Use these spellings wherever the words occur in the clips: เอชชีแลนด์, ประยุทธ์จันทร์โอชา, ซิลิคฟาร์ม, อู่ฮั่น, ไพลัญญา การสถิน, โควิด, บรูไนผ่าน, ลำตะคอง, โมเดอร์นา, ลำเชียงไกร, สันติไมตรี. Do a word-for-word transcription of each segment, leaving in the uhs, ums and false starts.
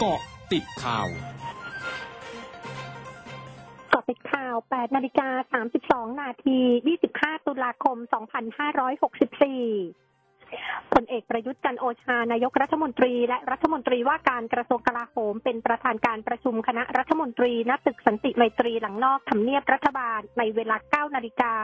เกาะติดข่าวเกาะติดข่าว แปดนาฬิกาสามสิบสองนาที ยี่สิบห้าตุลาคมสองพันห้าร้อยหกสิบสี่พลเอกประยุทธ์จันทร์โอชานายกรัฐมนตรีและรัฐมนตรีว่าการกระทรวงกลาโหมเป็นประธานการประชุมคณะรัฐมนตรีณตึกสันติไมตรีหลังนอกทำเนียบรัฐบาลในเวลาเก้านาฬิกา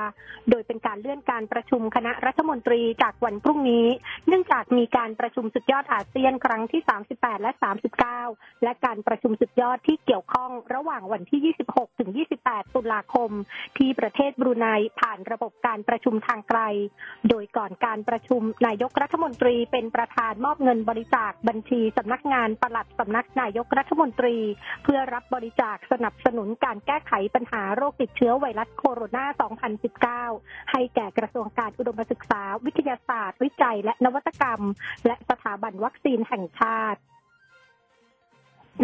โดยเป็นการเลื่อนการประชุมคณะรัฐมนตรีจากวันพรุ่งนี้เนื่องจากมีการประชุมสุดยอดอาเซียนครั้งที่สามสิบแปดและสามสิบเก้าและการประชุมสุดยอดที่เกี่ยวข้องระหว่างวันที่ยี่สิบหกถึงยี่สิบแปดตุลาคมที่ประเทศบรูไนผ่านระบบการประชุมทางไกลโดยก่อนการประชุมนายกรัฐมนตรีเป็นประธานมอบเงินบริจาคบัญชีสำนักงานปลัดสำนักนายกรัฐมนตรีเพื่อรับบริจาคสนับสนุนการแก้ไขปัญหาโรคติดเชื้อไวรัสโคโรนา สองพันสิบเก้า ให้แก่กระทรวงการอุดมศึกษาวิทยาศาสตร์วิจัยและนวัตกรรมและสถาบันวัคซีนแห่งชาติ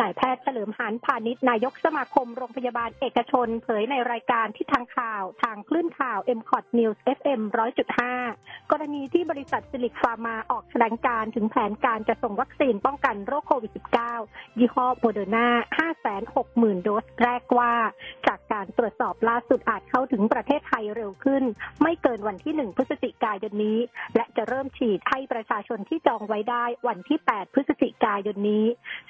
นายแพทย์เฉลิมหาญพานิชนายกสมาคมโรงพยาบาลเอกชนเผยในรายการที่ทางข่าวทางคลื่นข่าว เอ็ม ซี โอ ที นิวส์ เอฟ เอ็ม หนึ่งศูนย์ศูนย์จุดห้ากรณีที่บริษัทซิลิคฟาร์มาออกแถลงการณ์ถึงแผนการจะส่งวัคซีนป้องกันโรคโควิด สิบเก้า ยี่ห้อโมเดอร์นา ห้าแสนหกหมื่นโดสแรกว่าจากการตรวจสอบล่าสุดอาจเข้าถึงประเทศไทยเร็วขึ้นไม่เกินวันที่หนึ่งพฤศจิกายนนี้และจะเริ่มฉีดให้ประชาชนที่จองไว้ได้วันที่แปดพฤศจิกายนนี้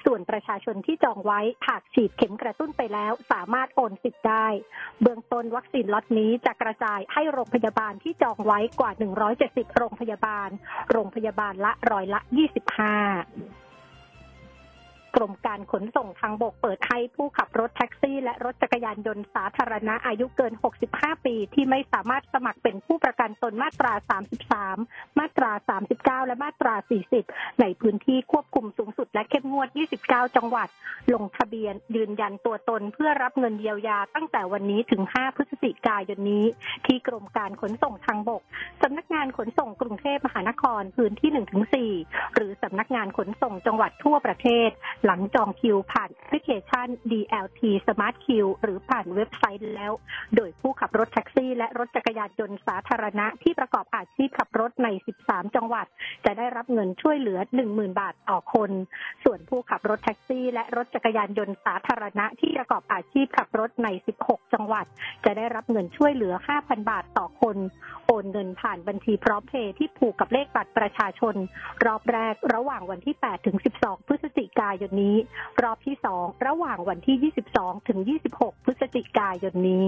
ส่วนประชาชนที่จองไว้หากฉีดเข็มกระตุ้นไปแล้วสามารถโอนสิทธิ์ได้เบื้องต้นวัคซีนล็อตนี้จะกระจายให้โรงพยาบาลที่จองไว้กว่าหนึ่งร้อยเจ็ดสิบโรงพยาบาลโรงพยาบาลละร้อยละยี่สิบห้ากรมการขนส่งทางบกเปิดให้ผู้ขับรถแท็กซี่และรถจักรยานยนต์สาธารณะอายุเกินหกสิบห้าปีที่ไม่สามารถสมัครเป็นผู้ประกันตนมาตราสามสิบสามมาตราสามสิบเก้าและมาตราสี่สิบในพื้นที่ควบคุมสูงสุดและเข้มงวดยี่สิบเก้าจังหวัดลงทะเบียนยืนยันตัวตนเพื่อรับเงินเยียวยาตั้งแต่วันนี้ถึงห้าพฤศจิกายนนี้ที่กรมการขนส่งทางบกสำนักงานขนส่งกรุงเทพมหานครพื้นที่ หนึ่งถึงสี่ หรือสำนักงานขนส่งจังหวัดทั่วประเทศหลังจองคิวผ่านแอปพลิเคชัน ดี แอล ที Smart Queue หรือผ่านเว็บไซต์แล้วโดยผู้ขับรถแท็กซี่และรถจักรยานยนต์สาธารณะที่ประกอบอาชีพขับรถในสิบสามจังหวัดจะได้รับเงินช่วยเหลือ หนึ่งหมื่นบาทต่อคนส่วนผู้ขับรถแท็กซี่และรถจักรยานยนต์สาธารณะที่ประกอบอาชีพขับรถในสิบหกจังหวัดจะได้รับเงินช่วยเหลือ ห้าพันบาทต่อคนโอนเงินผ่านบัญชีพร้อมเพย์ที่ผูกกับเลขบัตรประชาชนรอบแรกระหว่างวันที่แปดถึงสิบสองพฤศจิกายนนี้รอบที่สองระหว่างวันที่ยี่สิบสองถึงยี่สิบหกพฤศจิกายนนี้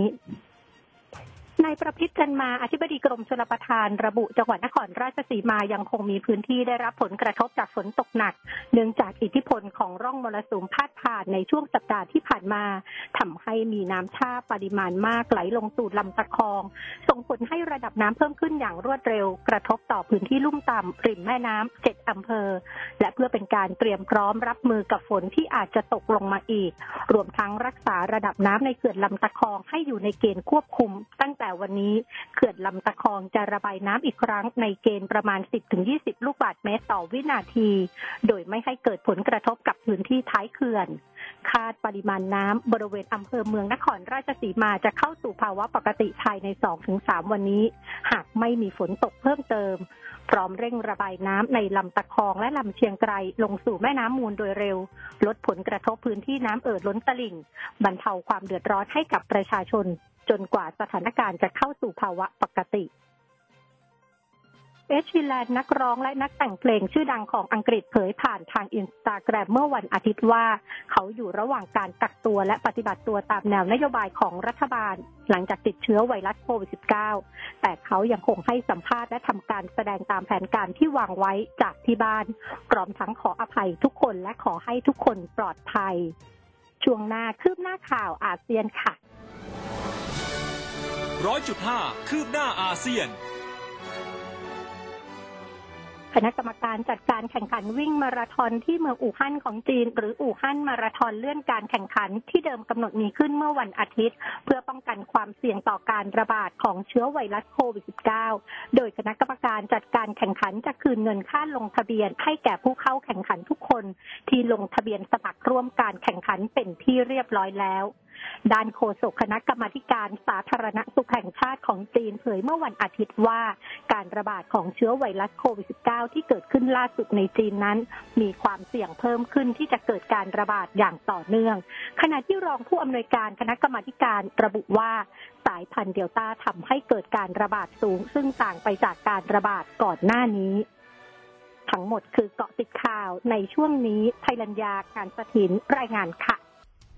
นายประพิษจันมาอธิบดีกรมชลประทานระบุจังหวัดนครราชสีมายังคงมีพื้นที่ได้รับผลกระทบจากฝนตกหนักเนื่องจากอิทธิพลของร่องมรสุมพาดผ่านในช่วงสัปดาห์ที่ผ่านมาทำให้มีน้ำท่าปริมาณมากไหลลงสู่ลำตะคองส่งผลให้ระดับน้ำเพิ่มขึ้นอย่างรวดเร็วกระทบต่อพื้นที่ลุ่มต่ำริมแม่น้ำเจ็ดอำเภอและเพื่อเป็นการเตรียมพร้อมรับมือกับฝนที่อาจจะตกลงมาอีกรวมทั้งรักษาระดับน้ำในเขื่อนลำตะคองให้อยู่ในเกณฑ์ควบคุมตั้งแต่วันนี้เขื่อนลำตะคองจะระบายน้ำอีกครั้งในเกณฑ์ประมาณ สิบถึงยี่สิบลูกบาศก์เมตรต่อวินาทีโดยไม่ให้เกิดผลกระทบกับพื้นที่ท้ายเขื่อนคาดปริมาณน้ำบริเวณอำเภอเมืองนครราชสีมาจะเข้าสู่ภาวะปกติภายใน สองถึงสามวันนี้หากไม่มีฝนตกเพิ่มเติมพร้อมเร่งระบายน้ำในลำตะคองและลำเชียงไกรลงสู่แม่น้ำมูลโดยเร็วลดผลกระทบพื้นที่น้ำเอ่อล้นตลิ่งบรรเทาความเดือดร้อนให้กับประชาชนจนกว่าสถานการณ์จะเข้าสู่ภาวะปกติเอชชีแลนด์นักร้องและนักแต่งเพลงชื่อดังของอังกฤษเผยผ่านทาง Instagram เมื่อวันอาทิตย์ว่าเขาอยู่ระหว่างการกักตัวและปฏิบัติตัวตามแนวนโยบายของรัฐบาลหลังจากติดเชื้อไวรัสโควิด สิบเก้า แต่เขายังคงให้สัมภาษณ์และทำการแสดงตามแผนการที่วางไว้จากที่บ้านพร้อมทั้งขออภัยทุกคนและขอให้ทุกคนปลอดภัยช่วงหน้าคืบหน้าข่าวอาเซียนค่ะ หนึ่งร้อยจุดห้า คืบหน้าอาเซียนคณะกรรมการจัดการแข่งขันวิ่งมาราธอนที่เมืองอู่ฮั่นของจีนหรืออู่ฮั่นมาราธอนเลื่อนการแข่งขันที่เดิมกำหนดมีขึ้นเมื่อวันอาทิตย์เพื่อป้องกันความเสี่ยงต่อการระบาดของเชื้อไวรัสโควิด สิบเก้า โดยคณะกรรมการจัดการแข่งขันจะคืนเงินค่าลงทะเบียนให้แก่ผู้เข้าแข่งขันทุกคนที่ลงทะเบียนสมัครร่วมการแข่งขันเป็นที่เรียบร้อยแล้ว ด้านโฆษกคณะกรรมาธิการสาธารณสุขแห่งชาติของจีนเผยเมื่อวันอาทิตย์ว่าการระบาดของเชื้อไวรัสโควิด สิบเก้า ที่เกิดขึ้นล่าสุดในจีนนั้นมีความเสี่ยงเพิ่มขึ้นที่จะเกิดการระบาดอย่างต่อเนื่องขณะที่รองผู้อำนวยการคณะกรรมาธิการระบุว่าสายพันธุ์เดลต้าทำให้เกิดการระบาดสูงซึ่งต่างไปจากการระบาดก่อนหน้านี้ทั้งหมดคือเกาะติดข่าวในช่วงนี้ไพลัญญา การสถินรายงานค่ะ